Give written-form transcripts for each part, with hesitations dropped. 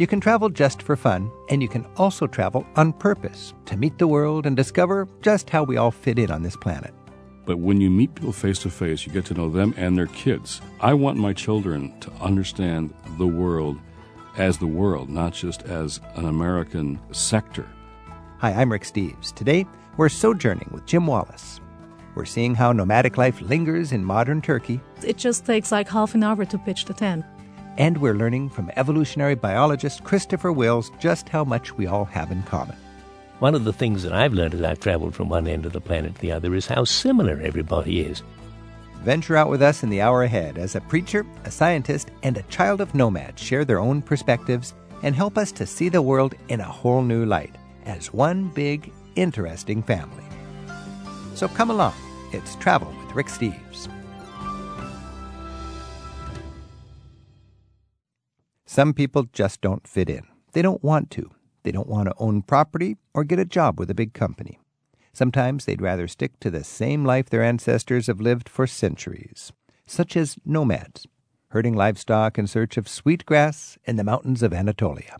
You can travel just for fun, and you can also travel on purpose to meet the world and discover just how we all fit in on this planet. But when you meet people face to face, you get to know them and their kids. I want my children to understand the world as the world, not just as an American sector. Hi, I'm Rick Steves. Today, we're sojourning with Jim Wallace. We're seeing how nomadic life lingers in modern Turkey. It just takes like half an hour to pitch the tent. And we're learning from evolutionary biologist Christopher Wills just how much we all have in common. One of the things that I've learned as I've traveled from one end of the planet to the other is how similar everybody is. Venture out with us in the hour ahead as a preacher, a scientist, and a child of nomads share their own perspectives and help us to see the world in a whole new light as one big, interesting family. So come along. It's Travel with Rick Steves. Some people just don't fit in. They don't want to. They don't want to own property or get a job with a big company. Sometimes they'd rather stick to the same life their ancestors have lived for centuries, such as nomads, herding livestock in search of sweet grass in the mountains of Anatolia.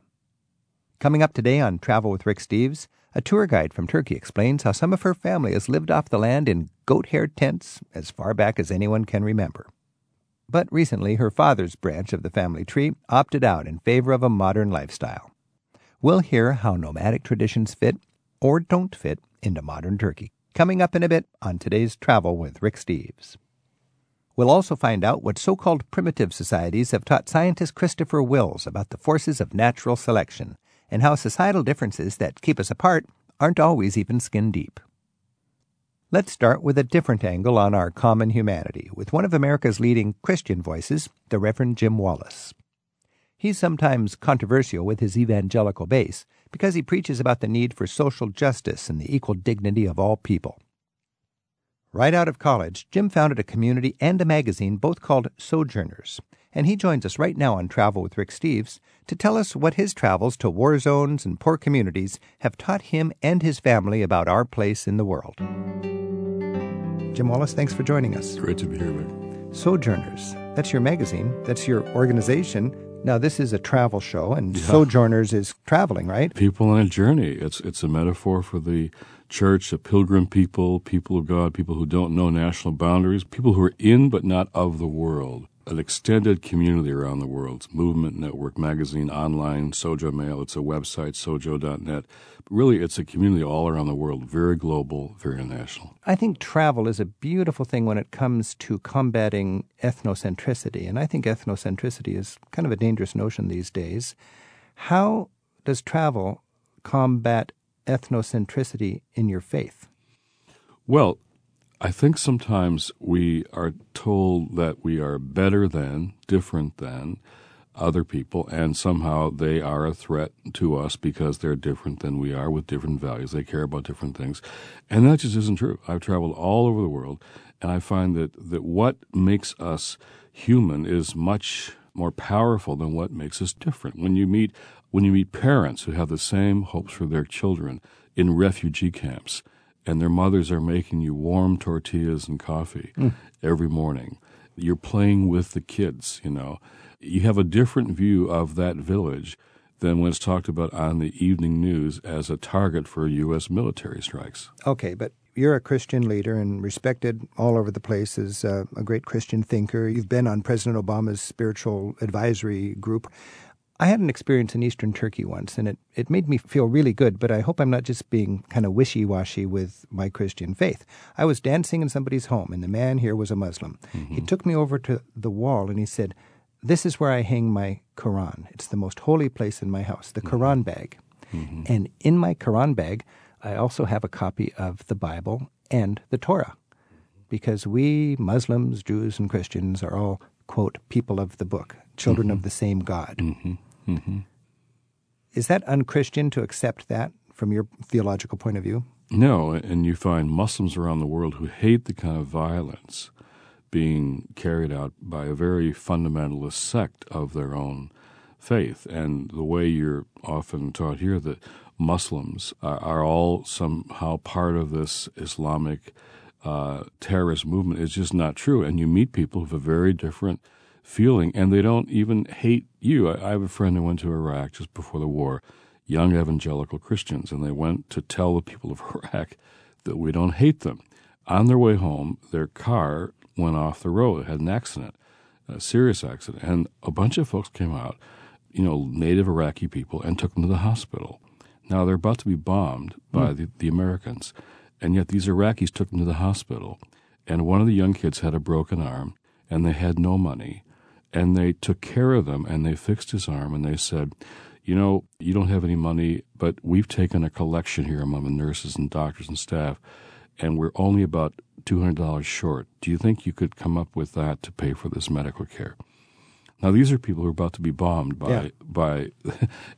Coming up today on Travel with Rick Steves, a tour guide from Turkey explains how some of her family has lived off the land in goat-hair tents as far back as anyone can remember. But recently, her father's branch of the family tree opted out in favor of a modern lifestyle. We'll hear how nomadic traditions fit or don't fit into modern Turkey, coming up in a bit on today's Travel with Rick Steves. We'll also find out what so-called primitive societies have taught scientist Christopher Wills about the forces of natural selection and how societal differences that keep us apart aren't always even skin deep. Let's start with a different angle on our common humanity with one of America's leading Christian voices, the Reverend Jim Wallace. He's sometimes controversial with his evangelical base because he preaches about the need for social justice and the equal dignity of all people. Right out of college, Jim founded a community and a magazine both called Sojourners, and he joins us right now on Travel with Rick Steves to tell us what his travels to war zones and poor communities have taught him and his family about our place in the world. Jim Wallace, thanks for joining us. Great to be here, Rick. Sojourners, that's your magazine, that's your organization. Now, this is a travel show, and yeah. Sojourners is traveling, right? People on a journey. It's a metaphor for the church, the pilgrim people of God, people who don't know national boundaries, people who are in but not of the world, an extended community around the world. It's movement, network, magazine, online, Sojo mail. It's a website, sojo.net. But really, it's a community all around the world, very global, very international. I think travel is a beautiful thing when it comes to combating ethnocentricity, and I think ethnocentricity is kind of a dangerous notion these days. How does travel combat ethnocentricity in your faith? Well, I think sometimes we are told that we are better than, different than other people, and somehow they are a threat to us because they're different than we are with different values. They care about different things, and that just isn't true. I've traveled all over the world, and I find that what makes us human is much more powerful than what makes us different. When you meet parents who have the same hopes for their children in refugee camps, and their mothers are making you warm tortillas and coffee every morning. You're playing with the kids, you know. You have a different view of that village than when it's talked about on the evening news as a target for U.S. military strikes. Okay, but you're a Christian leader and respected all over the place as a great Christian thinker. You've been on President Obama's spiritual advisory group. I had an experience in eastern Turkey once, and it made me feel really good, but I hope I'm not just being kind of wishy-washy with my Christian faith. I was dancing in somebody's home, and the man here was a Muslim. Mm-hmm. He took me over to the wall, and he said, "This is where I hang my Quran. It's the most holy place in my house, the Quran bag." Mm-hmm. And in my Quran bag, I also have a copy of the Bible and the Torah, because we Muslims, Jews, and Christians are all, quote, people of the book, children of the same God. Mm-hmm. Mm-hmm. Is that unchristian to accept that from your theological point of view? No, and you find Muslims around the world who hate the kind of violence being carried out by a very fundamentalist sect of their own faith. And the way you're often taught here that Muslims are all somehow part of this Islamic terrorist movement is just not true. And you meet people who have a very different feeling, and they don't even hate you. I have a friend who went to Iraq just before the war, young evangelical Christians, and they went to tell the people of Iraq that we don't hate them. On their way home, their car went off the road, had an accident, a serious accident, and a bunch of folks came out, you know, native Iraqi people, and took them to the hospital. Now, they're about to be bombed by the Americans, and yet these Iraqis took them to the hospital, and one of the young kids had a broken arm, and they had no money, and they took care of them, and they fixed his arm, and they said, you know, you don't have any money, but we've taken a collection here among the nurses and doctors and staff, and we're only about $200 short. Do you think you could come up with that to pay for this medical care? Now, these are people who are about to be bombed by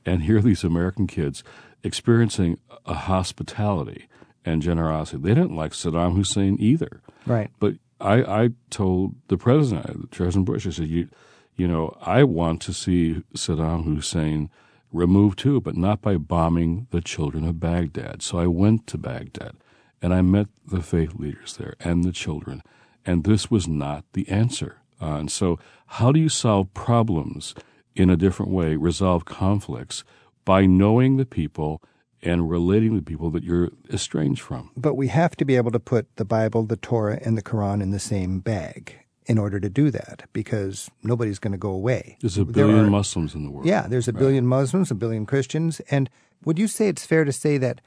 and here are these American kids experiencing a hospitality and generosity. They didn't like Saddam Hussein either. Right. But I told the president, President Bush, I said, you know, I want to see Saddam Hussein removed too, but not by bombing the children of Baghdad. So I went to Baghdad, and I met the faith leaders there and the children, and this was not the answer. And so how do you solve problems in a different way, resolve conflicts, by knowing the people and relating to people that you're estranged from? But we have to be able to put the Bible, the Torah, and the Quran in the same bag in order to do that, because nobody's going to go away. There's a billion Muslims in the world. Yeah, there's a billion Muslims, a billion Christians. And would you say it's fair to say that,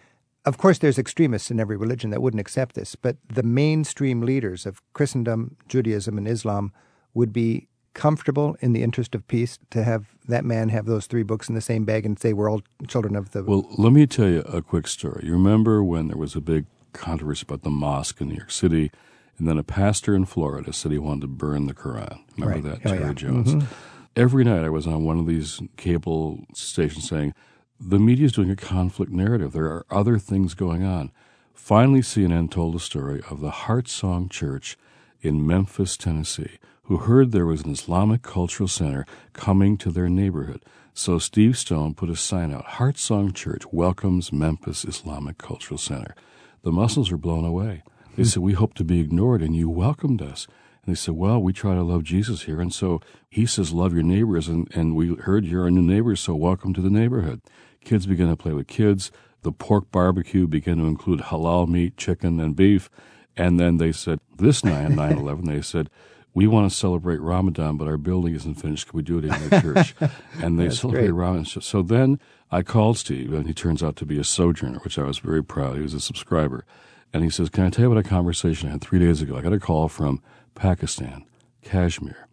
of course, there's extremists in every religion that wouldn't accept this, but the mainstream leaders of Christendom, Judaism, and Islam would be comfortable, in the interest of peace, to have that man have those three books in the same bag and say we're all children of the... Well, let me tell you a quick story. You remember when there was a big controversy about the mosque in New York City, and then a pastor in Florida said he wanted to burn the Quran. Remember that, Terry Jones? Mm-hmm. Every night I was on one of these cable stations saying, the media is doing a conflict narrative. There are other things going on. Finally, CNN told a story of the Heartsong Church in Memphis, Tennessee, who heard there was an Islamic cultural center coming to their neighborhood. So Steve Stone put a sign out, Heartsong Church welcomes Memphis Islamic Cultural Center. The Muslims were blown away. They said, we hope to be ignored, and you welcomed us. And they said, well, we try to love Jesus here, and so he says love your neighbors, and we heard you're our new neighbors, so welcome to the neighborhood. Kids began to play with kids. The pork barbecue began to include halal meat, chicken, and beef. And then they said, this 9/11, they said, we want to celebrate Ramadan, but our building isn't finished. Can we do it in the church? And they celebrated Ramadan. So then I called Steve, and he turns out to be a Sojourner, which I was very proud. He was a subscriber. And he says, can I tell you about a conversation I had 3 days ago? I got a call from Pakistan, Kashmir,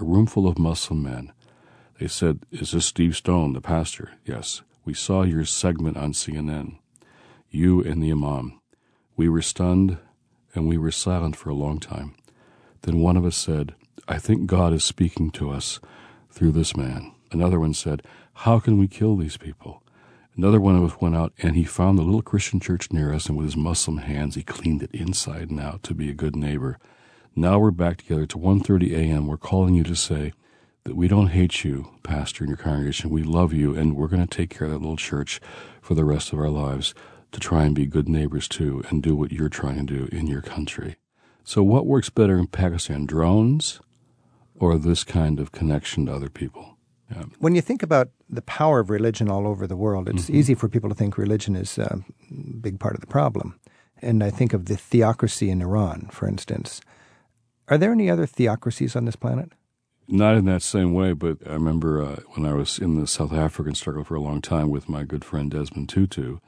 a room full of Muslim men. They said, is this Steve Stone, the pastor? Yes. We saw your segment on CNN, you and the imam. We were stunned, and we were silent for a long time. Then one of us said, I think God is speaking to us through this man. Another one said, how can we kill these people? Another one of us went out, and he found the little Christian church near us, and with his Muslim hands, he cleaned it inside and out to be a good neighbor. Now we're back together. It's 1:30 a.m. We're calling you to say that we don't hate you, pastor, and your congregation. We love you, and we're going to take care of that little church for the rest of our lives to try and be good neighbors, too, and do what you're trying to do in your country. So what works better in Pakistan, drones or this kind of connection to other people? Yeah. When you think about the power of religion all over the world, it's easy for people to think religion is a big part of the problem. And I think of the theocracy in Iran, for instance. Are there any other theocracies on this planet? Not in that same way, but I remember when I was in the South African struggle for a long time with my good friend Desmond Tutu,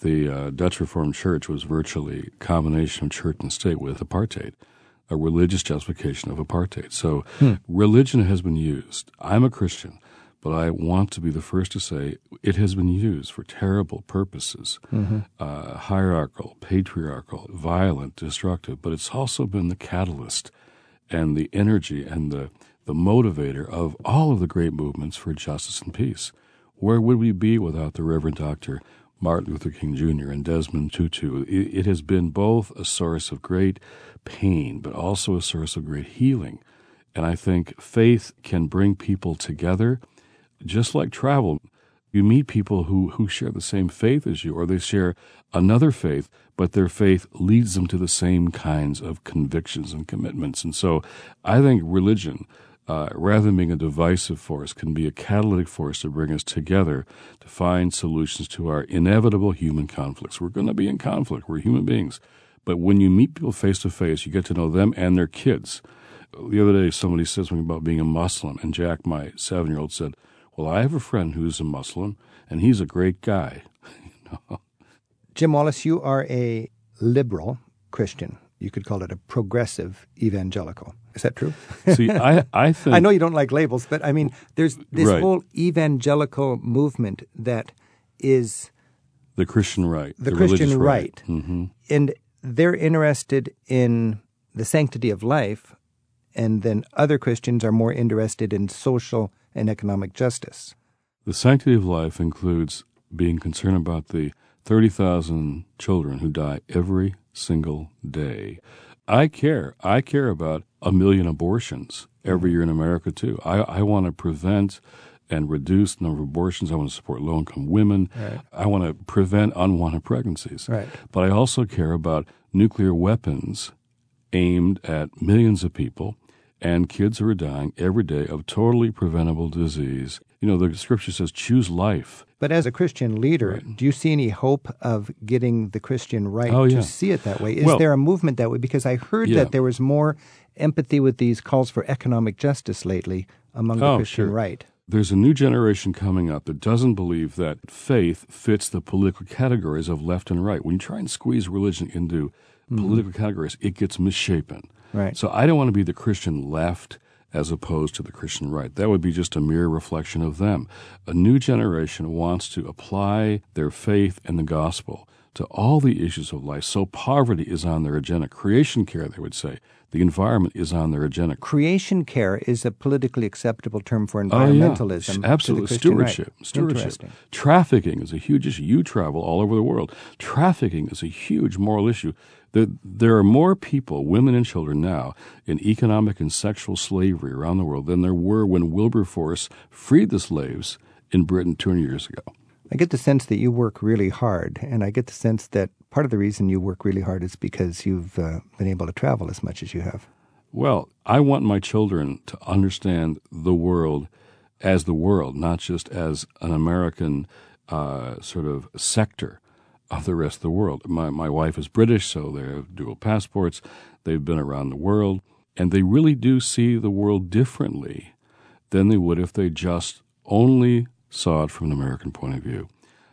the Dutch Reformed Church was virtually a combination of church and state with apartheid, a religious justification of apartheid. So religion has been used. I'm a Christian, but I want to be the first to say it has been used for terrible purposes, hierarchical, patriarchal, violent, destructive. But it's also been the catalyst and the energy and the motivator of all of the great movements for justice and peace. Where would we be without the Reverend Dr. Martin Luther King Jr. and Desmond Tutu? It has been both a source of great pain, but also a source of great healing. And I think faith can bring people together, just like travel. You meet people who share the same faith as you, or they share another faith, but their faith leads them to the same kinds of convictions and commitments. And so I think religion rather than being a divisive force, can be a catalytic force to bring us together to find solutions to our inevitable human conflicts. We're going to be in conflict. We're human beings. But when you meet people face-to-face, you get to know them and their kids. The other day, somebody said something about being a Muslim, and Jack, my 7-year-old, said, well, I have a friend who's a Muslim, and he's a great guy. You know? Jim Wallace, you are a liberal Christian. You could call it a progressive evangelical. Is that true? See, I think... I know you don't like labels, but I mean, there's this whole evangelical movement that is... The Christian right. The Christian right. Mm-hmm. And they're interested in the sanctity of life, and then other Christians are more interested in social and economic justice. The sanctity of life includes being concerned about the 30,000 children who die every single day. I care. I care about 1 million abortions every year in America, too. I want to prevent and reduce the number of abortions. I want to support low-income women. Right. I want to prevent unwanted pregnancies. Right. But I also care about nuclear weapons aimed at millions of people, and kids who are dying every day of totally preventable disease. You know, the scripture says, choose life. But as a Christian leader, do you see any hope of getting the Christian right to see it that way? Is there a movement that way? Because I heard that there was more empathy with these calls for economic justice lately among the Christian right. There's a new generation coming up that doesn't believe that faith fits the political categories of left and right. When you try and squeeze religion into political categories, it gets misshapen. Right. So I don't want to be the Christian left as opposed to the Christian right. That would be just a mere reflection of them. A new generation wants to apply their faith and the gospel to all the issues of life. So poverty is on their agenda. Creation care, they would say. The environment is on their agenda. Creation care is a politically acceptable term for environmentalism. Absolutely. Stewardship. Trafficking is a huge issue. You travel all over the world. Trafficking is a huge moral issue. There are more people, women and children now, in economic and sexual slavery around the world than there were when Wilberforce freed the slaves in Britain 200 years ago. I get the sense that you work really hard, and I get the sense that part of the reason you work really hard is because you've been able to travel as much as you have. Well, I want my children to understand the world as the world, not just as an American sort of sector of the rest of the world. My wife is British, so they have dual passports. They've been around the world, and they really do see the world differently than they would if they just only saw it from an American point of view.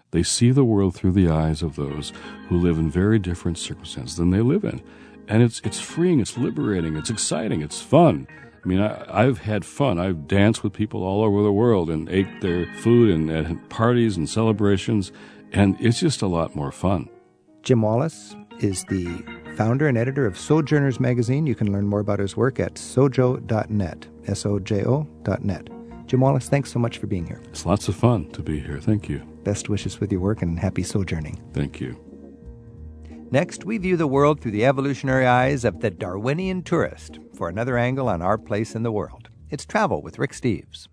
They see the world through the eyes of those who live in very different circumstances than they live in. And it's freeing, it's liberating, it's exciting, it's fun. I mean, I've had fun. I've danced with people all over the world and ate their food and at parties and celebrations, and it's just a lot more fun. Jim Wallace is the founder and editor of Sojourners magazine. You can learn more about his work at sojo.net, sojo.net. Jim Wallace, thanks so much for being here. It's lots of fun to be here. Thank you. Best wishes with your work and happy sojourning. Thank you. Next, we view the world through the evolutionary eyes of the Darwinian tourist for another angle on our place in the world. It's Travel with Rick Steves.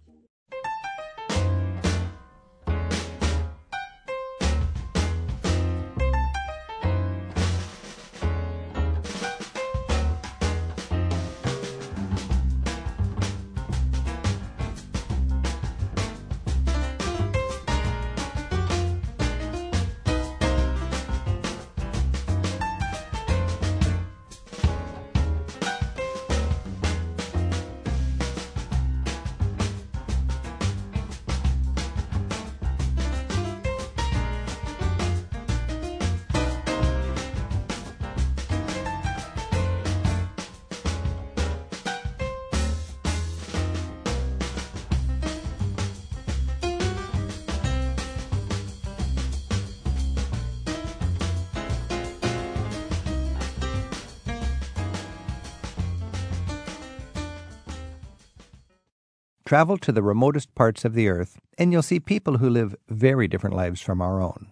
Travel to the remotest parts of the earth, and you'll see people who live very different lives from our own.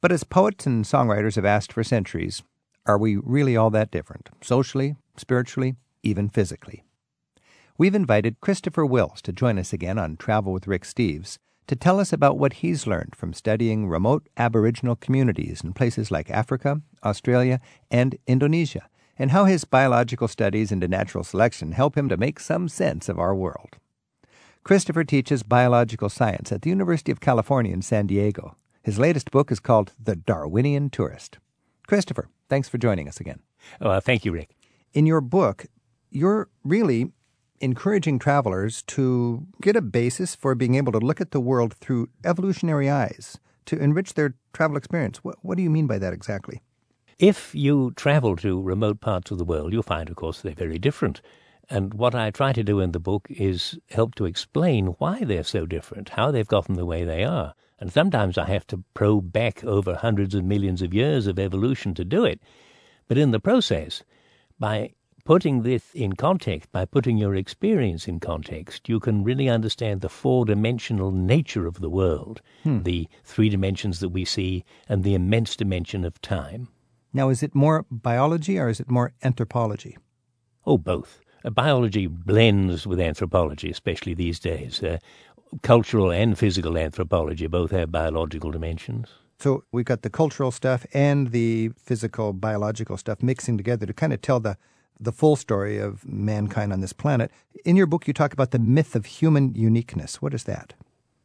But as poets and songwriters have asked for centuries, are we really all that different, socially, spiritually, even physically? We've invited Christopher Wills to join us again on Travel with Rick Steves to tell us about what he's learned from studying remote Aboriginal communities in places like Africa, Australia, and Indonesia, and how his biological studies into natural selection help him to make some sense of our world. Christopher teaches biological science at the University of California in San Diego. His latest book is called The Darwinian Tourist. Christopher, thanks for joining us again. Well, thank you, Rick. In your book, you're really encouraging travelers to get a basis for being able to look at the world through evolutionary eyes to enrich their travel experience. What do you mean by that exactly? If you travel to remote parts of the world, you'll find, of course, they're very different. And what I try to do in the book is help to explain why they're so different, how they've gotten the way they are. And sometimes I have to probe back over hundreds of millions of years of evolution to do it. But in the process, by putting this in context, by putting your experience in context, you can really understand the four-dimensional nature of the world, the three dimensions that we see, and the immense dimension of time. Now, is it more biology or is it more anthropology? Oh, both. Biology blends with anthropology, especially these days. Cultural and physical anthropology both have biological dimensions. So we've got the cultural stuff and the physical, biological stuff mixing together to kind of tell the full story of mankind on this planet. In your book, you talk about the myth of human uniqueness. What is that?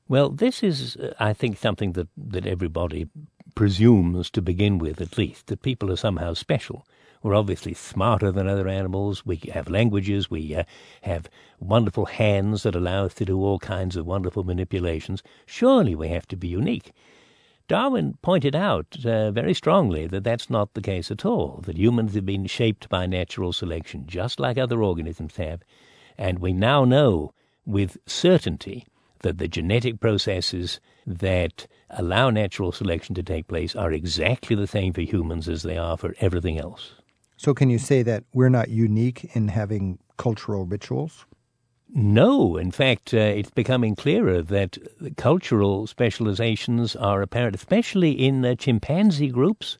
Well, this is, I think, something that everybody presumes to begin with, at least, that people are somehow special. We're obviously smarter than other animals. We have languages. We have wonderful hands that allow us to do all kinds of wonderful manipulations. Surely we have to be unique. Darwin pointed out very strongly that that's not the case at all, that humans have been shaped by natural selection, just like other organisms have, and we now know with certainty that the genetic processes that allow natural selection to take place are exactly the same for humans as they are for everything else. So can you say that we're not unique in having cultural rituals? No, in fact, it's becoming clearer that cultural specializations are apparent, especially in chimpanzee groups.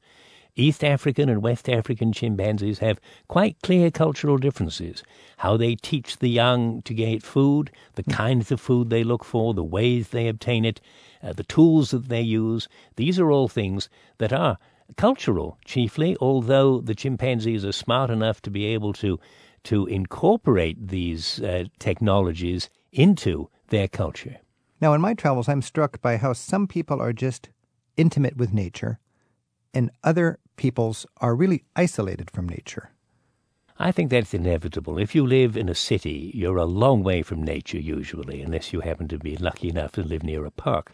East African and West African chimpanzees have quite clear cultural differences. How they teach the young to get food, the kinds of food they look for, the ways they obtain it, the tools that they use. These are all things that are cultural chiefly, although the chimpanzees are smart enough to be able to incorporate these technologies into their culture. Now, in my travels, I'm struck by how some people are just intimate with nature and other peoples are really isolated from nature. I think that's inevitable. If you live in a city, you're a long way from nature usually, unless you happen to be lucky enough to live near a park.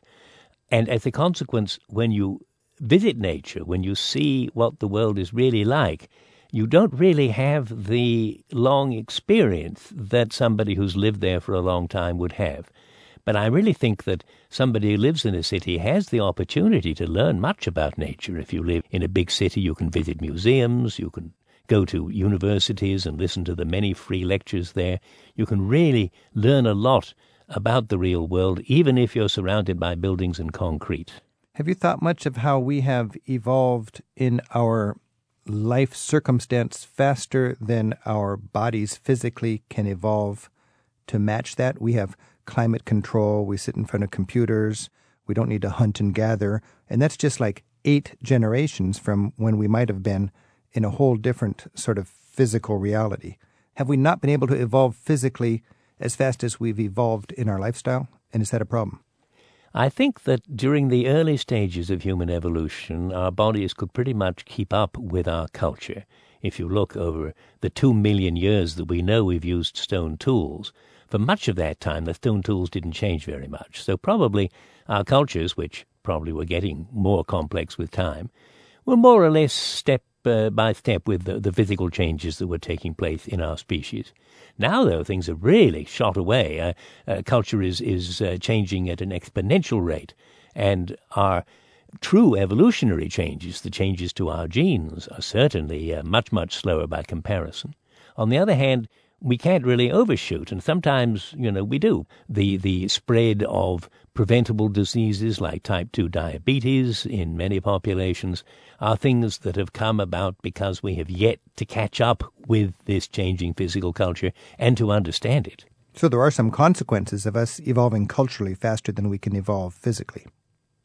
And as a consequence, when you visit nature, when you see what the world is really like, you don't really have the long experience that somebody who's lived there for a long time would have. But I really think that somebody who lives in a city has the opportunity to learn much about nature. If you live in a big city, you can visit museums, you can go to universities and listen to the many free lectures there. You can really learn a lot about the real world, even if you're surrounded by buildings and concrete. Have you thought much of how we have evolved in our life circumstance faster than our bodies physically can evolve to match that? We have climate control, we sit in front of computers, we don't need to hunt and gather, and that's just like 8 generations from when we might have been in a whole different sort of physical reality. Have we not been able to evolve physically as fast as we've evolved in our lifestyle? And is that a problem? I think that during the early stages of human evolution, our bodies could pretty much keep up with our culture. If you look over the 2 million years that we know we've used stone tools, for much of that time the stone tools didn't change very much. So probably our cultures, which probably were getting more complex with time, were more or less step by step with the physical changes that were taking place in our species. Now, though, things have really shot away. Culture is changing at an exponential rate, and our true evolutionary changes, the changes to our genes, are certainly much, much slower by comparison. On the other hand, we can't really overshoot, and sometimes, we do. The spread of preventable diseases like type 2 diabetes in many populations are things that have come about because we have yet to catch up with this changing physical culture and to understand it. So there are some consequences of us evolving culturally faster than we can evolve physically.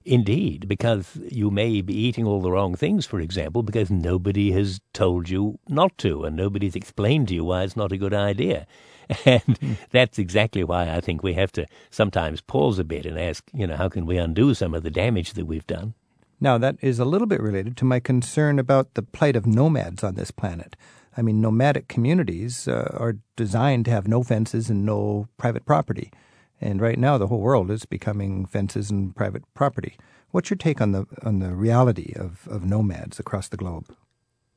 Indeed, because you may be eating all the wrong things, for example, because nobody has told you not to, and nobody's explained to you why it's not a good idea. And that's exactly why I think we have to sometimes pause a bit and ask, how can we undo some of the damage that we've done? Now, that is a little bit related to my concern about the plight of nomads on this planet. I mean, nomadic communities are designed to have no fences and no private property. And right now, the whole world is becoming fences and private property. What's your take on the reality of nomads across the globe?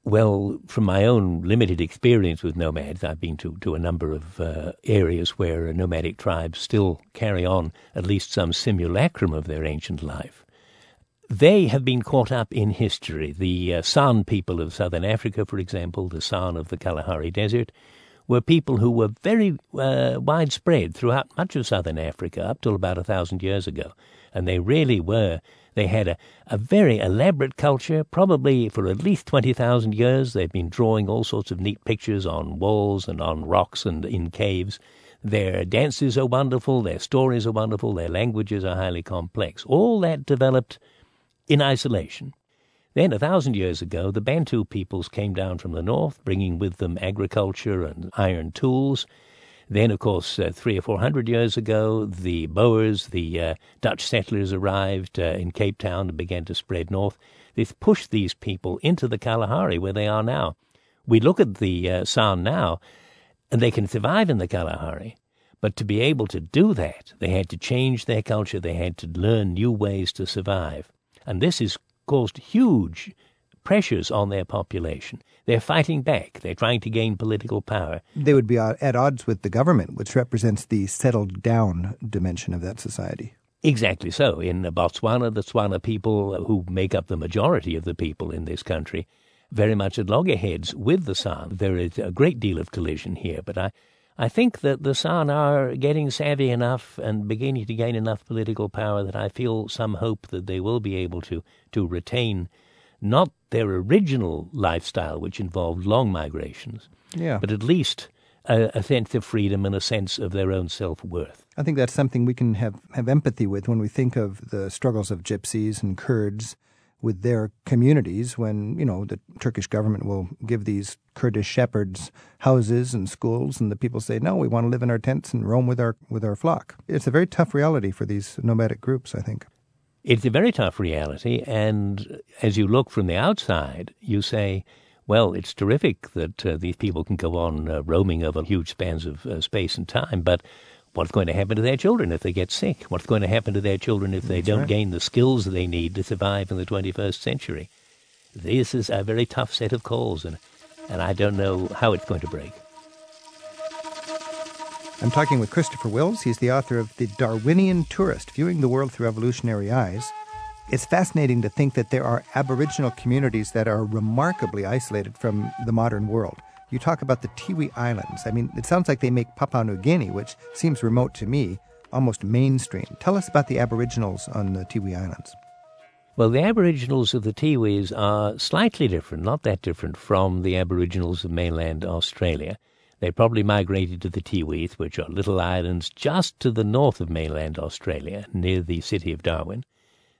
Well, from my own limited experience with nomads, I've been to a number of areas where nomadic tribes still carry on at least some simulacrum of their ancient life. They have been caught up in history. The San people of southern Africa, for example, the San of the Kalahari Desert, were people who were very widespread throughout much of southern Africa up till about 1,000 years ago. And they really were. They had a very elaborate culture, probably for at least 20,000 years. They've been drawing all sorts of neat pictures on walls and on rocks and in caves. Their dances are wonderful, their stories are wonderful, their languages are highly complex. All that developed in isolation. Then 1,000 years ago, the Bantu peoples came down from the north, bringing with them agriculture and iron tools. Then, of course, 300 or 400 years ago, the Boers, the Dutch settlers arrived in Cape Town and began to spread north. This pushed these people into the Kalahari where they are now. We look at the San now, and they can survive in the Kalahari. But to be able to do that, they had to change their culture. They had to learn new ways to survive. And this is caused huge pressures on their population. They're fighting back. They're trying to gain political power. They would be at odds with the government, which represents the settled down dimension of that society. Exactly so. In Botswana, the Tswana people, who make up the majority of the people in this country, very much at loggerheads with the San. There is a great deal of collision here, but I think that the San are getting savvy enough and beginning to gain enough political power that I feel some hope that they will be able to retain not their original lifestyle, which involved long migrations, but at least a sense of freedom and a sense of their own self-worth. I think that's something we can have empathy with when we think of the struggles of gypsies and Kurds with their communities when, the Turkish government will give these Kurdish shepherds houses and schools, and the people say, no, we want to live in our tents and roam with our flock. It's a very tough reality for these nomadic groups, I think. It's a very tough reality, and as you look from the outside, you say, well, it's terrific that these people can go on roaming over huge spans of space and time, but what's going to happen to their children if they get sick? What's going to happen to their children if they don't gain the skills they need to survive in the 21st century? This is a very tough set of calls, and I don't know how it's going to break. I'm talking with Christopher Wills. He's the author of The Darwinian Tourist, Viewing the World Through Evolutionary Eyes. It's fascinating to think that there are Aboriginal communities that are remarkably isolated from the modern world. You talk about the Tiwi Islands. I mean, it sounds like they make Papua New Guinea, which seems remote to me, almost mainstream. Tell us about the Aboriginals on the Tiwi Islands. Well, the Aboriginals of the Tiwis are slightly different, not that different from the Aboriginals of mainland Australia. They probably migrated to the Tiwis, which are little islands just to the north of mainland Australia, near the city of Darwin.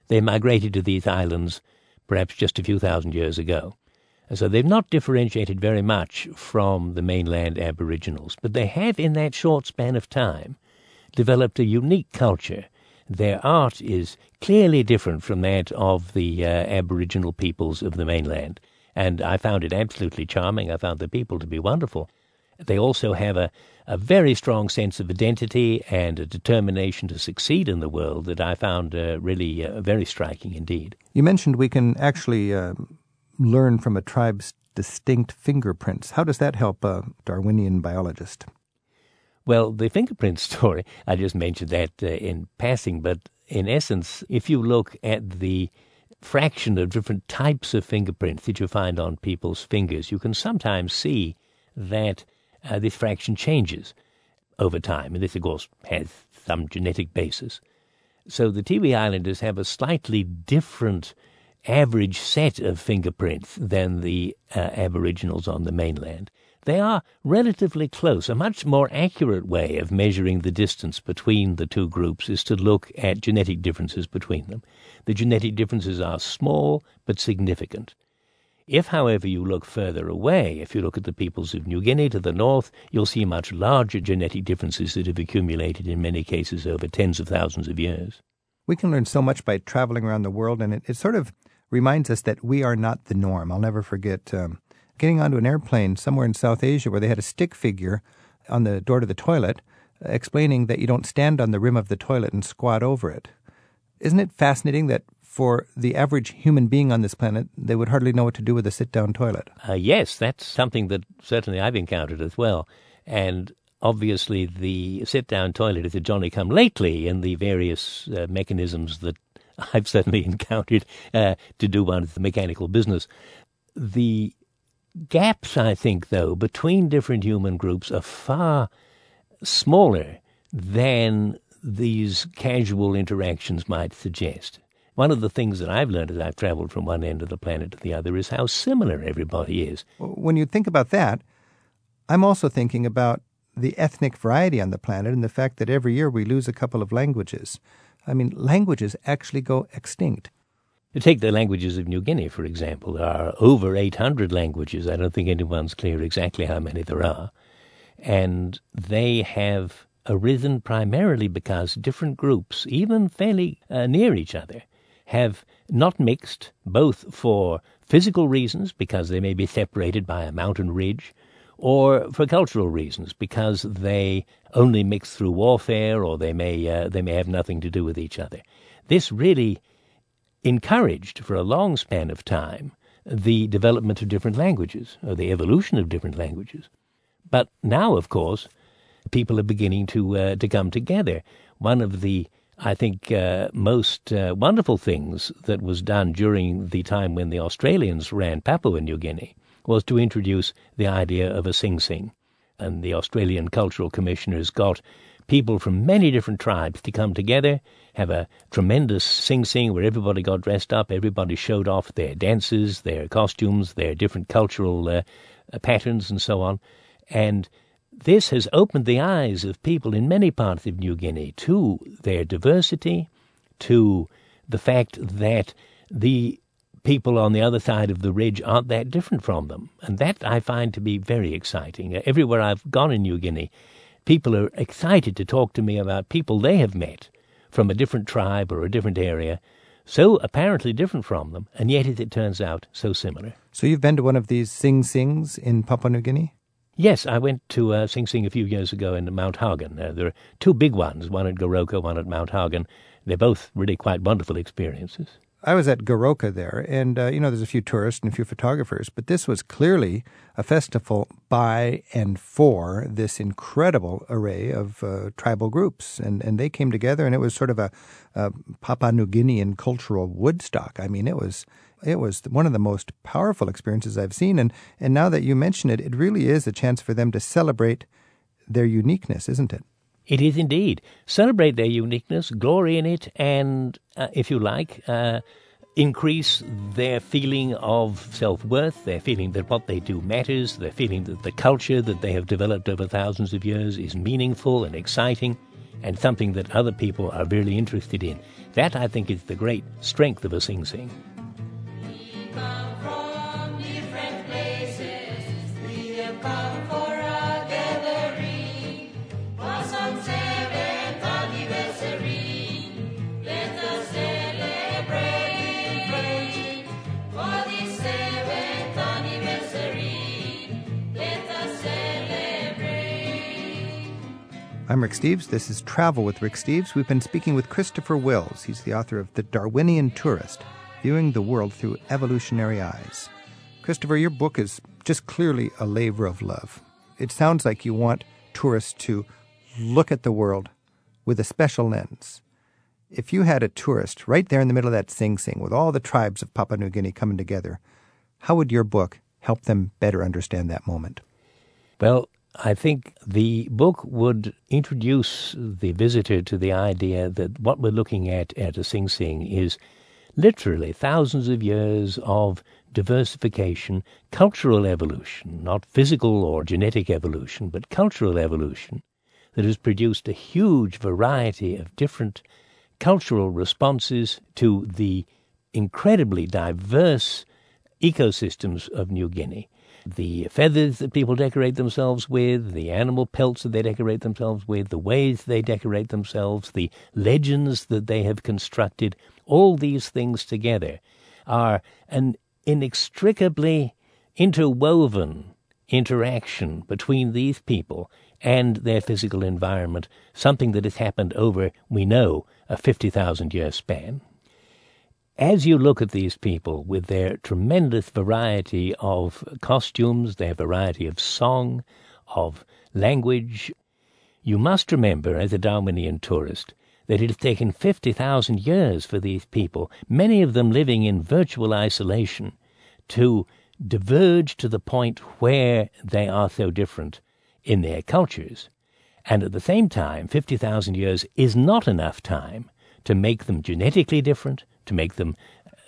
They migrated to these islands perhaps just a few thousand years ago. So they've not differentiated very much from the mainland Aboriginals, but they have in that short span of time developed a unique culture. Their art is clearly different from that of the Aboriginal peoples of the mainland, and I found it absolutely charming. I found the people to be wonderful. They also have a very strong sense of identity and a determination to succeed in the world that I found really very striking indeed. You mentioned we can actually learn from a tribe's distinct fingerprints. How does that help a Darwinian biologist? Well, the fingerprint story, I just mentioned that in passing, but in essence, if you look at the fraction of different types of fingerprints that you find on people's fingers, you can sometimes see that this fraction changes over time, and this, of course, has some genetic basis. So the Tiwi Islanders have a slightly different average set of fingerprints than the Aboriginals on the mainland. They are relatively close. A much more accurate way of measuring the distance between the two groups is to look at genetic differences between them. The genetic differences are small but significant. If, however, you look further away, if you look at the peoples of New Guinea to the north, you'll see much larger genetic differences that have accumulated in many cases over tens of thousands of years. We can learn so much by traveling around the world, and it sort of reminds us that we are not the norm. I'll never forget getting onto an airplane somewhere in South Asia where they had a stick figure on the door to the toilet explaining that you don't stand on the rim of the toilet and squat over it. Isn't it fascinating that for the average human being on this planet, they would hardly know what to do with a sit-down toilet? Yes, that's something that certainly I've encountered as well. And obviously the sit-down toilet is a Johnny-come-lately in the various mechanisms that I've certainly encountered to do one's mechanical business. The gaps, I think, though, between different human groups are far smaller than these casual interactions might suggest. One of the things that I've learned as I've traveled from one end of the planet to the other is how similar everybody is. When you think about that, I'm also thinking about the ethnic variety on the planet and the fact that every year we lose a couple of languages. I mean, languages actually go extinct. You take the languages of New Guinea, for example. There are over 800 languages. I don't think anyone's clear exactly how many there are. And they have arisen primarily because different groups, even fairly near each other, have not mixed, both for physical reasons, because they may be separated by a mountain ridge, or for cultural reasons, because they only mix through warfare, or they may have nothing to do with each other. This really encouraged, for a long span of time, the development of different languages, or the evolution of different languages. But now, of course, people are beginning to come together. One of the most wonderful things that was done during the time when the Australians ran Papua New Guinea was to introduce the idea of a sing-sing. And the Australian Cultural Commissioners got people from many different tribes to come together, have a tremendous sing-sing where everybody got dressed up, everybody showed off their dances, their costumes, their different cultural patterns and so on. And this has opened the eyes of people in many parts of New Guinea to their diversity, to the fact that the people on the other side of the ridge aren't that different from them. And that I find to be very exciting. Everywhere I've gone in New Guinea, people are excited to talk to me about people they have met from a different tribe or a different area, so apparently different from them, and yet it turns out so similar. So you've been to one of these sing-sings in Papua New Guinea? Yes, I went to Sing Sing a few years ago in Mount Hagen. There are two big ones, one at Goroka, one at Mount Hagen. They're both really quite wonderful experiences. I was at Goroka there, and, there's a few tourists and a few photographers, but this was clearly a festival by and for this incredible array of tribal groups, and they came together, and it was sort of a Papua New Guinean cultural Woodstock. I mean, it was one of the most powerful experiences I've seen, and now that you mention it, it really is a chance for them to celebrate their uniqueness, isn't it? It is indeed. Celebrate their uniqueness, glory in it, and, if you like, increase their feeling of self-worth, their feeling that what they do matters, their feeling that the culture that they have developed over thousands of years is meaningful and exciting, and something that other people are really interested in. That, I think, is the great strength of a Sing Sing. Come from different places, we have come for a gathering, for some 7th anniversary, let us celebrate, for this 7th anniversary, let us celebrate. I'm Rick Steves, this is Travel with Rick Steves. We've been speaking with Christopher Wills, he's the author of The Darwinian Tourist, Viewing the World Through Evolutionary Eyes. Christopher, your book is just clearly a labor of love. It sounds like you want tourists to look at the world with a special lens. If you had a tourist right there in the middle of that Sing Sing with all the tribes of Papua New Guinea coming together, how would your book help them better understand that moment? Well, I think the book would introduce the visitor to the idea that what we're looking at a Sing Sing is literally thousands of years of diversification, cultural evolution, not physical or genetic evolution, but cultural evolution, that has produced a huge variety of different cultural responses to the incredibly diverse ecosystems of New Guinea. The feathers that people decorate themselves with, the animal pelts that they decorate themselves with, the ways they decorate themselves, the legends that they have constructed, all these things together are an inextricably interwoven interaction between these people and their physical environment, something that has happened over, we know, a 50,000-year span. As you look at these people with their tremendous variety of costumes, their variety of song, of language, you must remember, as a Darwinian tourist, that it has taken 50,000 years for these people, many of them living in virtual isolation, to diverge to the point where they are so different in their cultures. And at the same time, 50,000 years is not enough time to make them genetically different, to make them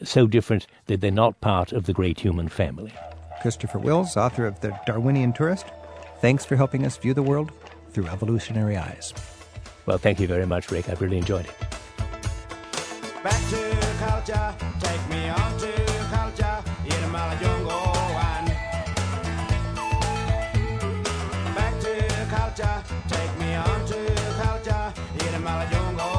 so different that they're not part of the great human family. Christopher Wills, author of The Darwinian Tourist, thanks for helping us view the world through evolutionary eyes. Well, thank you very much, Rick. I've really enjoyed it. Back to culture, take me on to culture, in my jungle. Back to culture, take me on to culture, in my jungle.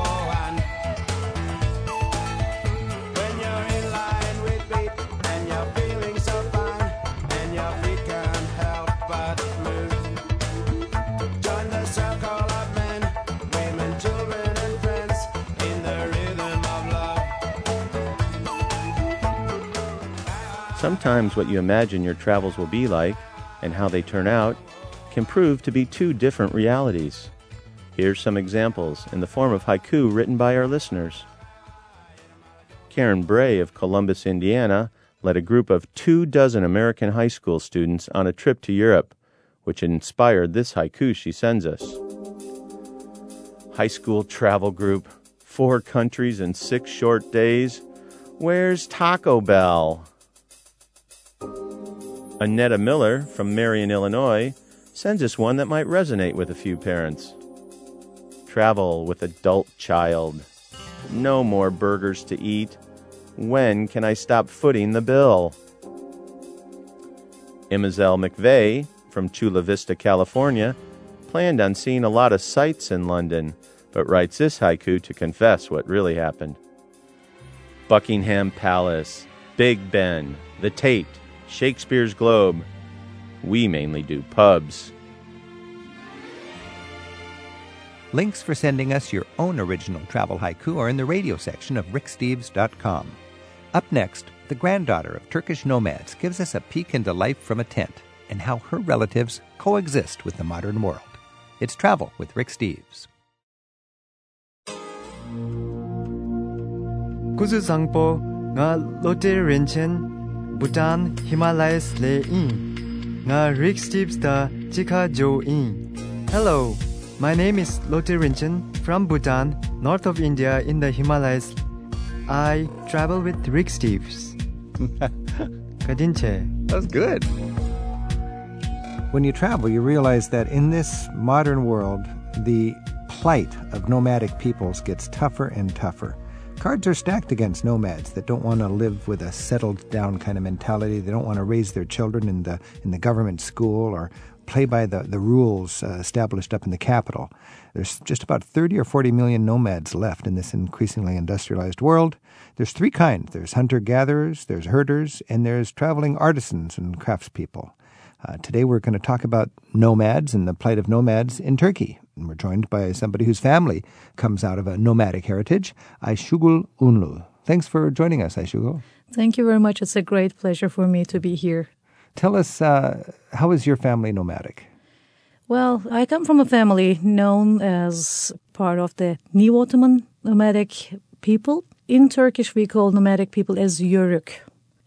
Sometimes what you imagine your travels will be like, and how they turn out, can prove to be two different realities. Here's some examples in the form of haiku written by our listeners. Karen Bray of Columbus, Indiana, led a group of 24 American high school students on a trip to Europe, which inspired this haiku she sends us. High school travel group, 4 countries in 6 short days. Where's Taco Bell? Annetta Miller from Marion, Illinois, sends us one that might resonate with a few parents. Travel with adult child. No more burgers to eat. When can I stop footing the bill? Imazelle McVeigh from Chula Vista, California, planned on seeing a lot of sights in London, but writes this haiku to confess what really happened. Buckingham Palace, Big Ben, the Tate, Shakespeare's Globe. We mainly do pubs. Links for sending us your own original travel haiku are in the radio section of ricksteves.com. Up next, the granddaughter of Turkish nomads gives us a peek into life from a tent and how her relatives coexist with the modern world. It's Travel with Rick Steves. Kuzuzangpo nga lotirinchen Bhutan Himalayas lein. Nga Rick Steves da Chika Join. Hello, my name is Loti Rinchen from Bhutan, north of India in the Himalayas. I travel with Rick Steves. Kadinche. That's good. When you travel, you realize that in this modern world, the plight of nomadic peoples gets tougher and tougher. Cards are stacked against nomads that don't want to live with a settled-down kind of mentality. They don't want to raise their children in the government school or play by the rules established up in the capital. There's just about 30 or 40 million nomads left in this increasingly industrialized world. There's 3 kinds. There's hunter-gatherers, there's herders, and there's traveling artisans and craftspeople. Today we're going to talk about nomads and the plight of nomads in Turkey. And we're joined by somebody whose family comes out of a nomadic heritage, Ayşegül Ünlü. Thanks for joining us, Ayşegül. Thank you very much. It's a great pleasure for me to be here. Tell us, how is your family nomadic? Well, I come from a family known as part of the Neo-Ottoman nomadic people. In Turkish, we call nomadic people as yörük.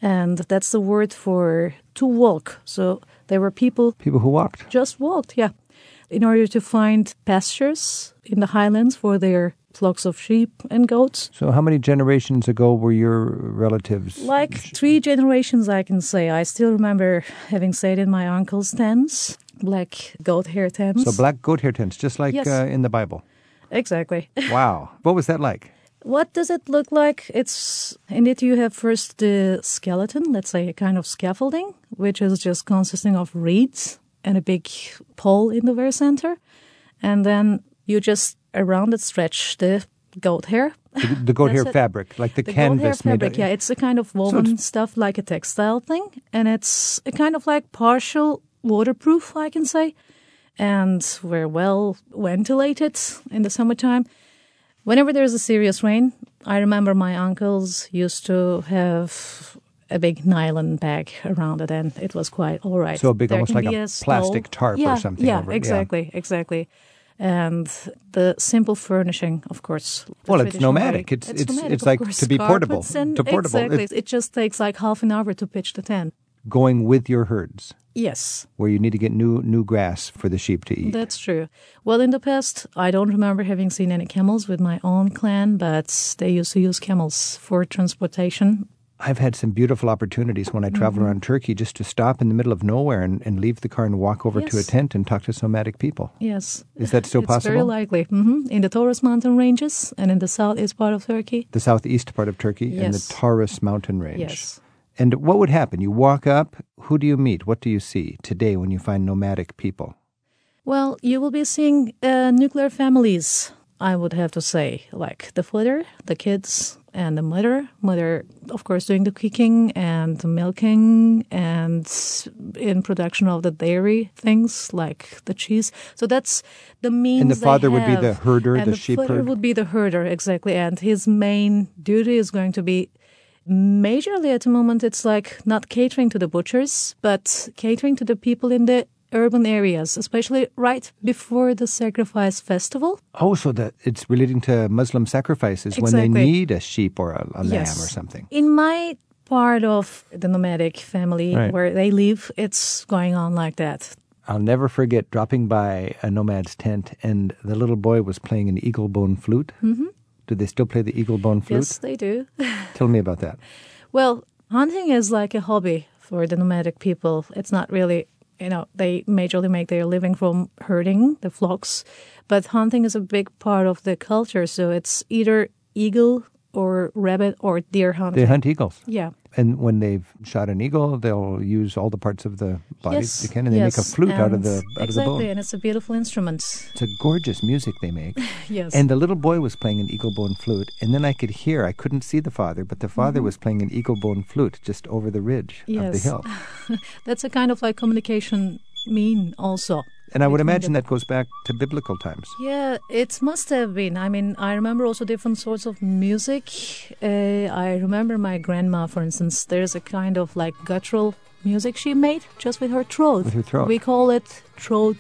And that's the word for to walk. So there were people... People who walked. Just walked, yeah. In order to find pastures in the highlands for their flocks of sheep and goats. So how many generations ago were your relatives? Like 3 generations, I can say. I still remember having stayed in my uncle's tents, black goat hair tents. So black goat hair tents, just like in the Bible. Exactly. Wow. What was that like? What does it look like? It's indeed you have first the skeleton, let's say a kind of scaffolding, which is just consisting of reeds and a big pole in the very center. And then you just around it stretch the goat hair. The goat hair fabric, like the canvas made fabric, yeah, it's a kind of woven stuff like a textile thing. And it's a kind of like partial waterproof, I can say. And we're well ventilated in the summertime. Whenever there's a serious rain, I remember my uncles used to have a big nylon bag around it, and it was quite all right. So big, almost like a plastic tarp or something. Yeah, over exactly, exactly. And the simple furnishing, of course. Well, it's nomadic. It's like to be portable. Exactly. It just takes like half an hour to pitch the tent. Going with your herds. Yes. Where you need to get new grass for the sheep to eat. That's true. Well, in the past, I don't remember having seen any camels with my own clan, but they used to use camels for transportation. I've had some beautiful opportunities when I travel around Turkey just to stop in the middle of nowhere and leave the car and walk over to a tent and talk to nomadic people. Yes. Is that still possible? It's very likely. In the Taurus mountain ranges and in the southeast part of Turkey. The southeast part of Turkey and the Taurus mountain range. Yes. And what would happen? You walk up, who do you meet? What do you see today when you find nomadic people? Well, you will be seeing nuclear families, I would have to say, like the father, the kids, and the mother. Mother, of course, doing the cooking and the milking and in production of the dairy things like the cheese. So that's the means. And the father would be the herder, the sheep herder. The father would be the herder, exactly. And his main duty is going to be majorly at the moment, it's like not catering to the butchers, but catering to the people in the urban areas, especially right before the sacrifice festival. Oh, so that it's relating to Muslim sacrifices when they need a sheep or a lamb or something. In my part of the nomadic family where they live, it's going on like that. I'll never forget dropping by a nomad's tent and the little boy was playing an eagle bone flute. Mm-hmm. Do they still play the eagle bone flute? Yes, they do. Tell me about that. Well, hunting is like a hobby for the nomadic people. It's not really, they majorly make their living from herding the flocks. But hunting is a big part of the culture. So it's either eagle or rabbit or deer hunting. They hunt eagles. Yeah. And when they've shot an eagle, they'll use all the parts of the body they can, and they make a flute out of the bone. Exactly, and it's a beautiful instrument. It's a gorgeous music they make. Yes. And the little boy was playing an eagle bone flute, and then I could hear, I couldn't see the father, but the father was playing an eagle bone flute just over the ridge of the hill. That's a kind of like communication mean also. And I would imagine that goes back to biblical times. Yeah, it must have been. I mean, I remember also different sorts of music. I remember my grandma, for instance, there's a kind of like guttural music she made just with her throat. With her throat. We call it throat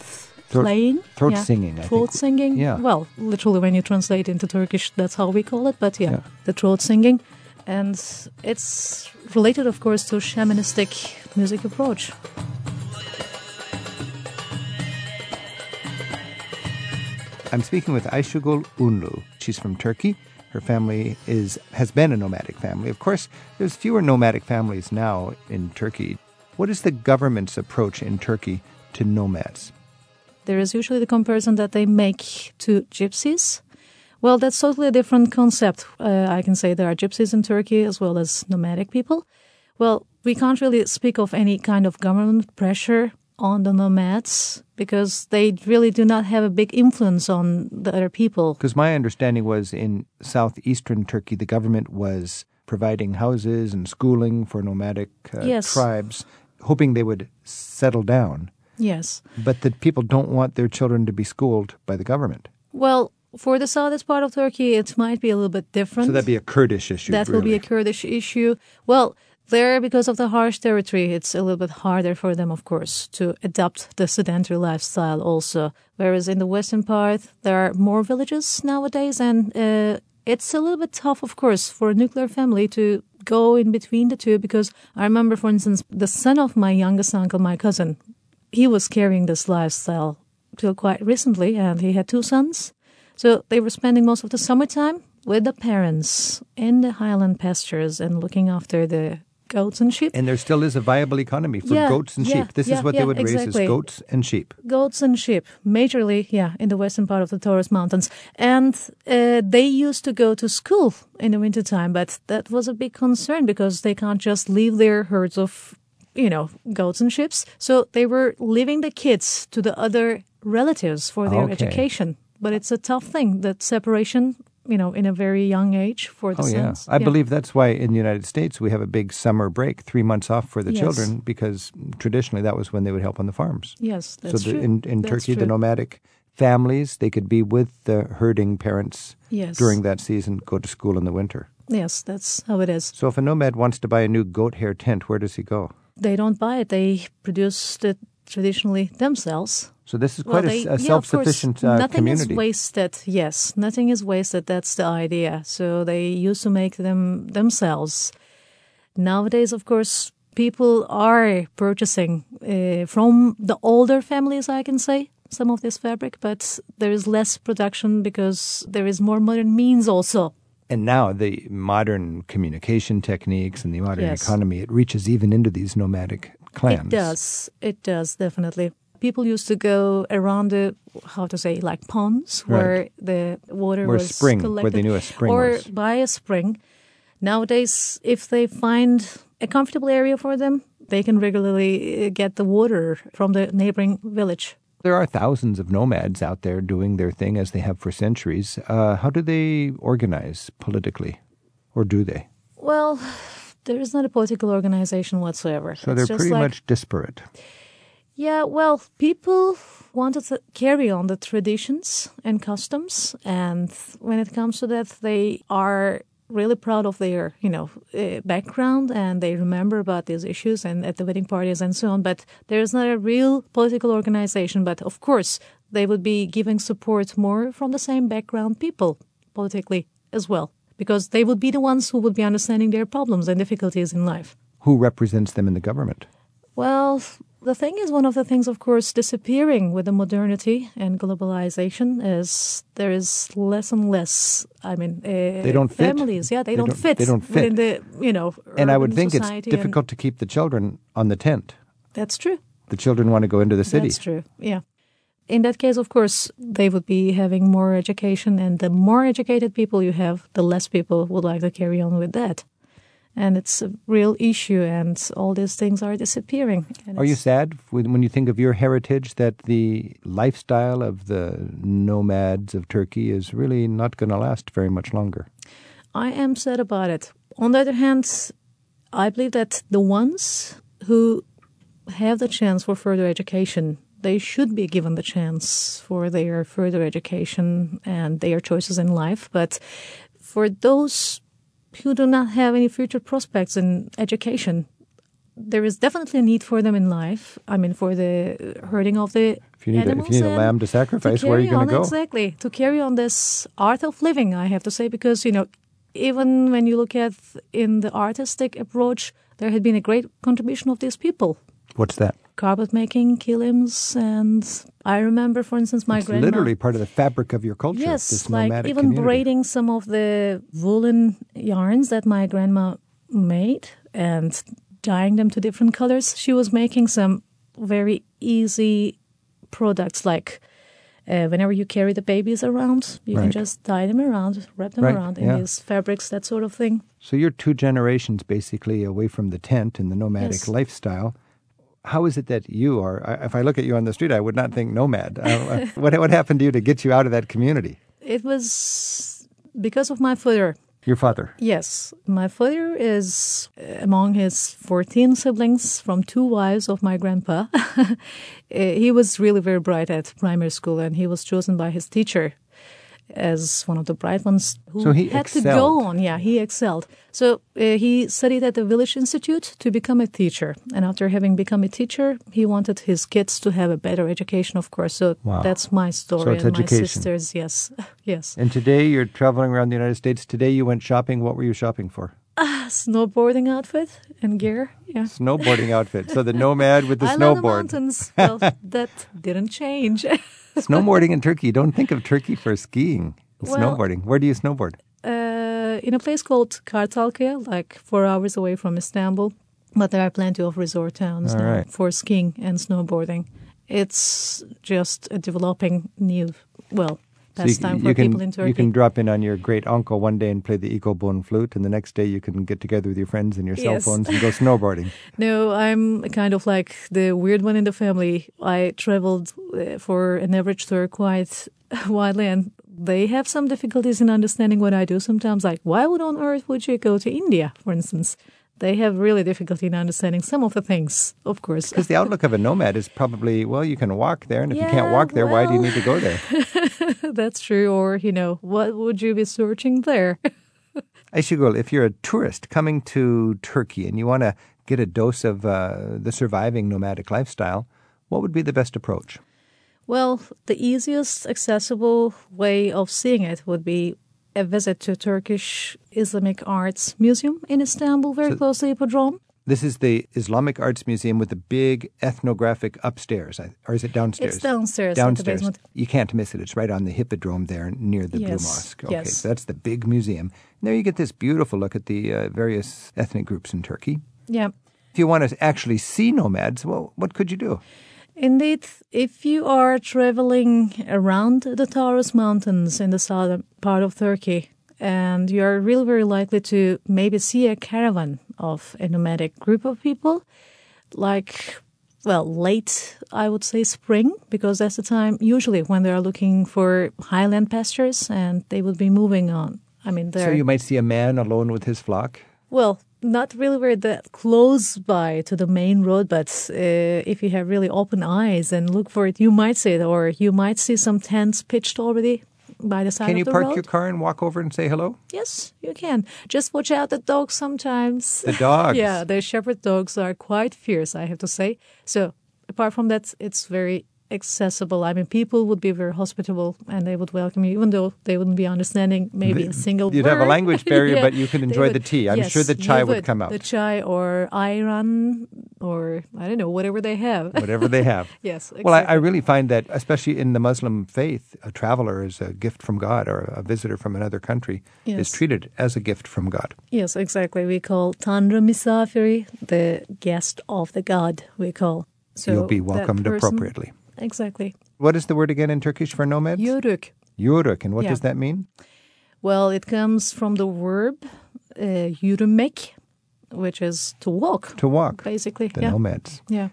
playing. Throat singing, I think. Throat singing. Yeah. Well, literally when you translate into Turkish, that's how we call it. But the throat singing. And it's related, of course, to shamanistic music approach. I'm speaking with Ayşegül Ünlü. She's from Turkey. Her family has been a nomadic family. Of course, there's fewer nomadic families now in Turkey. What is the government's approach in Turkey to nomads? There is usually the comparison that they make to gypsies. Well, that's totally a different concept. I can say there are gypsies in Turkey as well as nomadic people. Well, we can't really speak of any kind of government pressure on the nomads, because they really do not have a big influence on the other people. Because my understanding was in southeastern Turkey, the government was providing houses and schooling for nomadic tribes, hoping they would settle down. Yes. But the people don't want their children to be schooled by the government. Well, for the southeast part of Turkey, it might be a little bit different. So that'd be a Kurdish issue. That will be a Kurdish issue. Well, there, because of the harsh territory, it's a little bit harder for them, of course, to adopt the sedentary lifestyle also. Whereas in the western part, there are more villages nowadays, and it's a little bit tough, of course, for a nuclear family to go in between the two, because I remember, for instance, the son of my youngest uncle, my cousin, he was carrying this lifestyle till quite recently, and he had 2 sons. So they were spending most of the summertime with the parents in the highland pastures and looking after the goats and sheep. And there still is a viable economy for goats and sheep. This is what they would raise as goats and sheep. Goats and sheep, majorly, in the western part of the Taurus Mountains. And they used to go to school in the wintertime, but that was a big concern because they can't just leave their herds of, goats and sheep. So they were leaving the kids to the other relatives for their education. But it's a tough thing, that separation, in a very young age for the sons. I believe that's why in the United States we have a big summer break, 3 months off for the children, because traditionally that was when they would help on the farms. Yes, that's true. So in Turkey, the nomadic families, they could be with the herding parents during that season, go to school in the winter. Yes, that's how it is. So if a nomad wants to buy a new goat hair tent, where does he go? They don't buy it. They produce it traditionally themselves. So this is quite a self-sufficient community. Nothing is wasted, yes. Nothing is wasted, that's the idea. So they used to make them themselves. Nowadays, of course, people are purchasing from the older families, I can say, some of this fabric, but there is less production because there is more modern means also. And now the modern communication techniques and the modern economy, it reaches even into these nomadic clans. It does, definitely. People used to go around like ponds where the water was collected. Where they knew a spring was. Or by a spring. Nowadays, if they find a comfortable area for them, they can regularly get the water from the neighboring village. There are thousands of nomads out there doing their thing as they have for centuries. How do they organize politically? Or do they? Well, there is not a political organization whatsoever. So it's they're pretty much disparate. Yeah, well, people wanted to carry on the traditions and customs, and when it comes to that, they are really proud of their, background, and they remember about these issues and at the wedding parties and so on, but there is not a real political organization, but of course, they would be giving support more from the same background people politically as well, because they would be the ones who would be understanding their problems and difficulties in life. Who represents them in the government? Well, the thing is, one of the things, of course, disappearing with the modernity and globalization is there is less and less, they don't families. Fit. Yeah, they don't fit within the, And I would think it's difficult to keep the children on the tent. That's true. The children want to go into the city. That's true, yeah. In that case, of course, they would be having more education, and the more educated people you have, the less people would like to carry on with that. And it's a real issue, and all these things are disappearing. Are you sad when you think of your heritage that the lifestyle of the nomads of Turkey is really not going to last very much longer? I am sad about it. On the other hand, I believe that the ones who have the chance for further education, they should be given the chance for their further education and their choices in life. But for those who do not have any future prospects in education, there is definitely a need for them in life. For the herding of the animals. If you need a lamb to sacrifice, where are you going to go? Exactly. To carry on this art of living, I have to say, because, even when you look at in the artistic approach, there had been a great contribution of these people. What's that? Carpet making, kilims, and I remember, for instance, my grandma. It's literally part of the fabric of your culture. Yes, this nomadic even community. Braiding some of the woolen yarns that my grandma made and dyeing them to different colors. She was making some very easy products, like whenever you carry the babies around, you can just tie them around, wrap them around in these fabrics, that sort of thing. So you're two generations basically away from the tent and the nomadic lifestyle. How is it that you are, if I look at you on the street, I would not think nomad. What happened to you to get you out of that community? It was because of my father. Your father? Yes. My father is among his 14 siblings from two wives of my grandpa. He was really very bright at primary school, and he was chosen by his teacher as one of the bright ones who he excelled. So he studied at the village institute to become a teacher. And after having become a teacher, he wanted his kids to have a better education, of course. So that's my story and education. My sister's, yes. And today you're traveling around the United States. Today you went shopping. What were you shopping for? Snowboarding outfit and gear. Yeah. Snowboarding outfit. So the nomad with the snowboard. I love the mountains. Well, that didn't change. Snowboarding in Turkey. You don't think of Turkey for skiing and snowboarding. Where do you snowboard? In a place called Kartalkaya, like 4 hours away from Istanbul. But there are plenty of resort towns for skiing and snowboarding. It's just a developing new, pastime for people in Turkey. You can drop in on your great uncle one day and play the Icobon flute, and the next day you can get together with your friends and your cell phones and go snowboarding. No, I'm kind of like the weird one in the family. I traveled for an average tour quite widely, and they have some difficulties in understanding what I do sometimes. Like, why on earth would you go to India, for instance? They have really difficulty in understanding some of the things, of course. Because the outlook of a nomad is probably, you can walk there, and if you can't walk there, why do you need to go there? That's true. Or, what would you be searching there? Ayşegül, if you're a tourist coming to Turkey and you want to get a dose of the surviving nomadic lifestyle, what would be the best approach? Well, the easiest accessible way of seeing it would be a visit to Turkish Islamic Arts Museum in Istanbul, very close to Hippodrome. This is the Islamic Arts Museum with the big ethnographic upstairs, or is it downstairs? It's downstairs. Downstairs. At the basement. You can't miss it. It's right on the Hippodrome there near the Blue Mosque. Okay, so that's the big museum. And there you get this beautiful look at the various ethnic groups in Turkey. Yeah. If you want to actually see nomads, what could you do? Indeed, if you are traveling around the Taurus Mountains in the southern part of Turkey, and you are really very likely to maybe see a caravan of a nomadic group of people, like, late, I would say, spring, because that's the time usually when they are looking for highland pastures and they would be moving on. So you might see a man alone with his flock? Well, not really very that close by to the main road, but if you have really open eyes and look for it, you might see it, or you might see some tents pitched already by the side of the road. Can you park your car and walk over and say hello? Yes, you can. Just watch out the dogs sometimes. The dogs? Yeah, the shepherd dogs are quite fierce, I have to say. So apart from that, it's very accessible. People would be very hospitable and they would welcome you, even though they wouldn't be understanding maybe a single word. You'd have a language barrier, but you could enjoy the tea. I'm sure the chai would come out. The chai or ayran or, I don't know, whatever they have. Whatever they have. Yes. Exactly. Well, I really find that, especially in the Muslim faith, a traveler is a gift from God, or a visitor from another country is treated as a gift from God. Yes, exactly. We call Tanrı misafiri, the guest of the God, we call. So you'll be welcomed appropriately. Exactly. What is the word again in Turkish for nomads? Yörük. Yörük. And what does that mean? Well, it comes from the verb yürümek, which is to walk. To walk. Basically. The nomads. Yeah.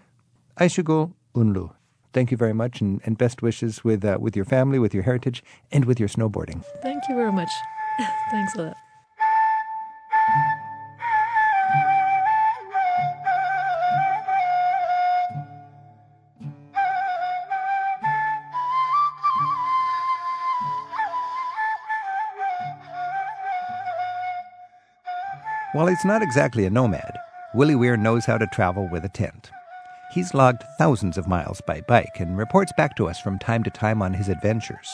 Ayşegül Ünlü, thank you very much, and best wishes with your family, with your heritage, and with your snowboarding. Thank you very much. Thanks a lot. While he's not exactly a nomad, Willie Weir knows how to travel with a tent. He's logged thousands of miles by bike and reports back to us from time to time on his adventures.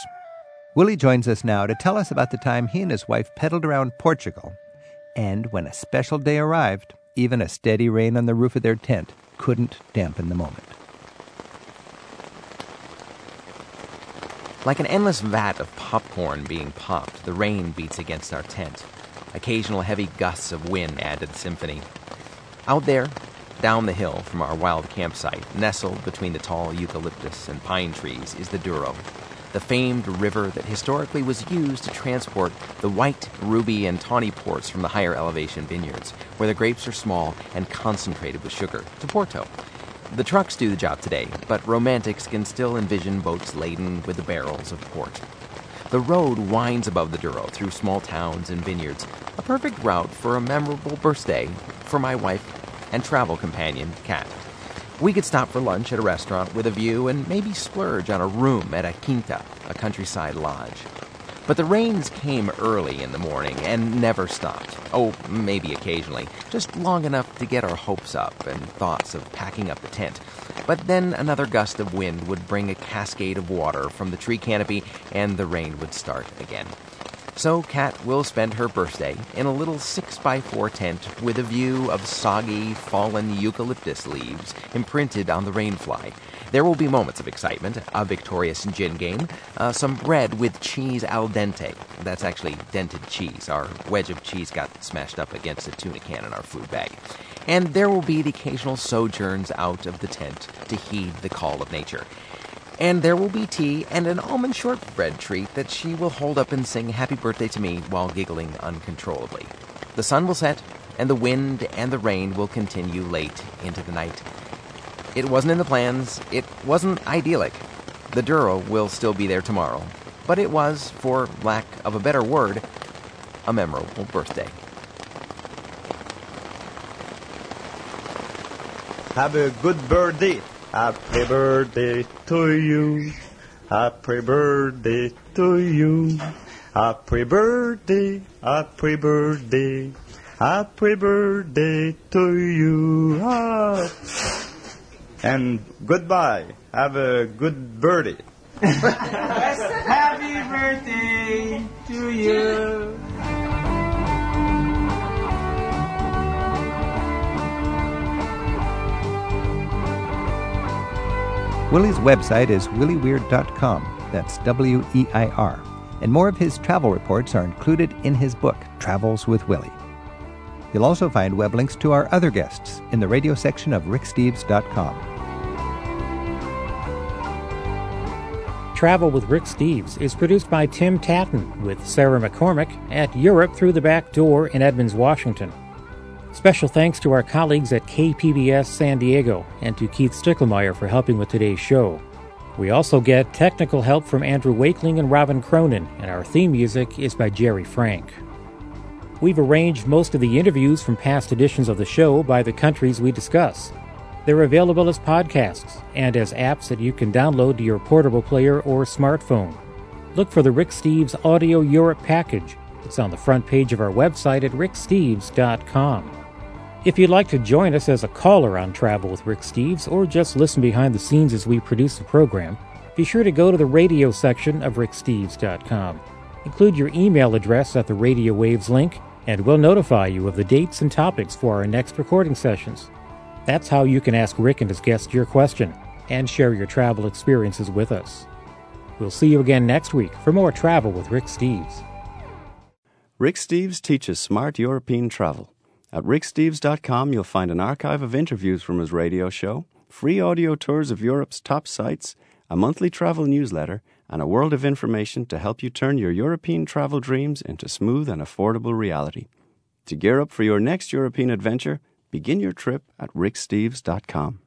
Willie joins us now to tell us about the time he and his wife pedaled around Portugal, and when a special day arrived, even a steady rain on the roof of their tent couldn't dampen the moment. Like an endless vat of popcorn being popped, the rain beats against our tent. Occasional heavy gusts of wind add to the symphony. Out there, down the hill from our wild campsite, nestled between the tall eucalyptus and pine trees, is the Douro, the famed river that historically was used to transport the white, ruby, and tawny ports from the higher elevation vineyards, where the grapes are small and concentrated with sugar, to Porto. The trucks do the job today, but romantics can still envision boats laden with the barrels of port. The road winds above the Douro through small towns and vineyards, a perfect route for a memorable birthday for my wife and travel companion, Kat. We could stop for lunch at a restaurant with a view and maybe splurge on a room at a quinta, a countryside lodge. But the rains came early in the morning and never stopped. Oh, maybe occasionally, just long enough to get our hopes up and thoughts of packing up the tent. But then another gust of wind would bring a cascade of water from the tree canopy, and the rain would start again. So Kat will spend her birthday in a little 6x4 tent with a view of soggy, fallen eucalyptus leaves imprinted on the rainfly. There will be moments of excitement, a victorious gin game, some bread with cheese al dente. That's actually dented cheese. Our wedge of cheese got smashed up against a tuna can in our food bag. And there will be the occasional sojourns out of the tent to heed the call of nature. And there will be tea and an almond shortbread treat that she will hold up and sing happy birthday to me while giggling uncontrollably. The sun will set, and the wind and the rain will continue late into the night. It wasn't in the plans. It wasn't idyllic. The Douro will still be there tomorrow. But it was, for lack of a better word, a memorable birthday. Have a good birthday. Happy birthday to you. Happy birthday to you. Happy birthday. Happy birthday. Happy birthday to you. Ah. And goodbye. Have a good birthday. Happy birthday to you. Willie's website is willyweird.com, that's W-E-I-R, and more of his travel reports are included in his book, Travels with Willie. You'll also find web links to our other guests in the radio section of ricksteves.com. Travel with Rick Steves is produced by Tim Tatton with Sarah McCormick at Europe Through the Back Door in Edmonds, Washington. Special thanks to our colleagues at KPBS San Diego and to Keith Stickelmeyer for helping with today's show. We also get technical help from Andrew Wakeling and Robin Cronin, and our theme music is by Jerry Frank. We've arranged most of the interviews from past editions of the show by the countries we discuss. They're available as podcasts and as apps that you can download to your portable player or smartphone. Look for the Rick Steves Audio Europe package. It's on the front page of our website at ricksteves.com. If you'd like to join us as a caller on Travel with Rick Steves or just listen behind the scenes as we produce the program, be sure to go to the radio section of ricksteves.com. Include your email address at the Radio Waves link, and we'll notify you of the dates and topics for our next recording sessions. That's how you can ask Rick and his guests your question and share your travel experiences with us. We'll see you again next week for more Travel with Rick Steves. Rick Steves teaches smart European travel. At ricksteves.com, you'll find an archive of interviews from his radio show, free audio tours of Europe's top sites, a monthly travel newsletter, and a world of information to help you turn your European travel dreams into smooth and affordable reality. To gear up for your next European adventure, begin your trip at ricksteves.com.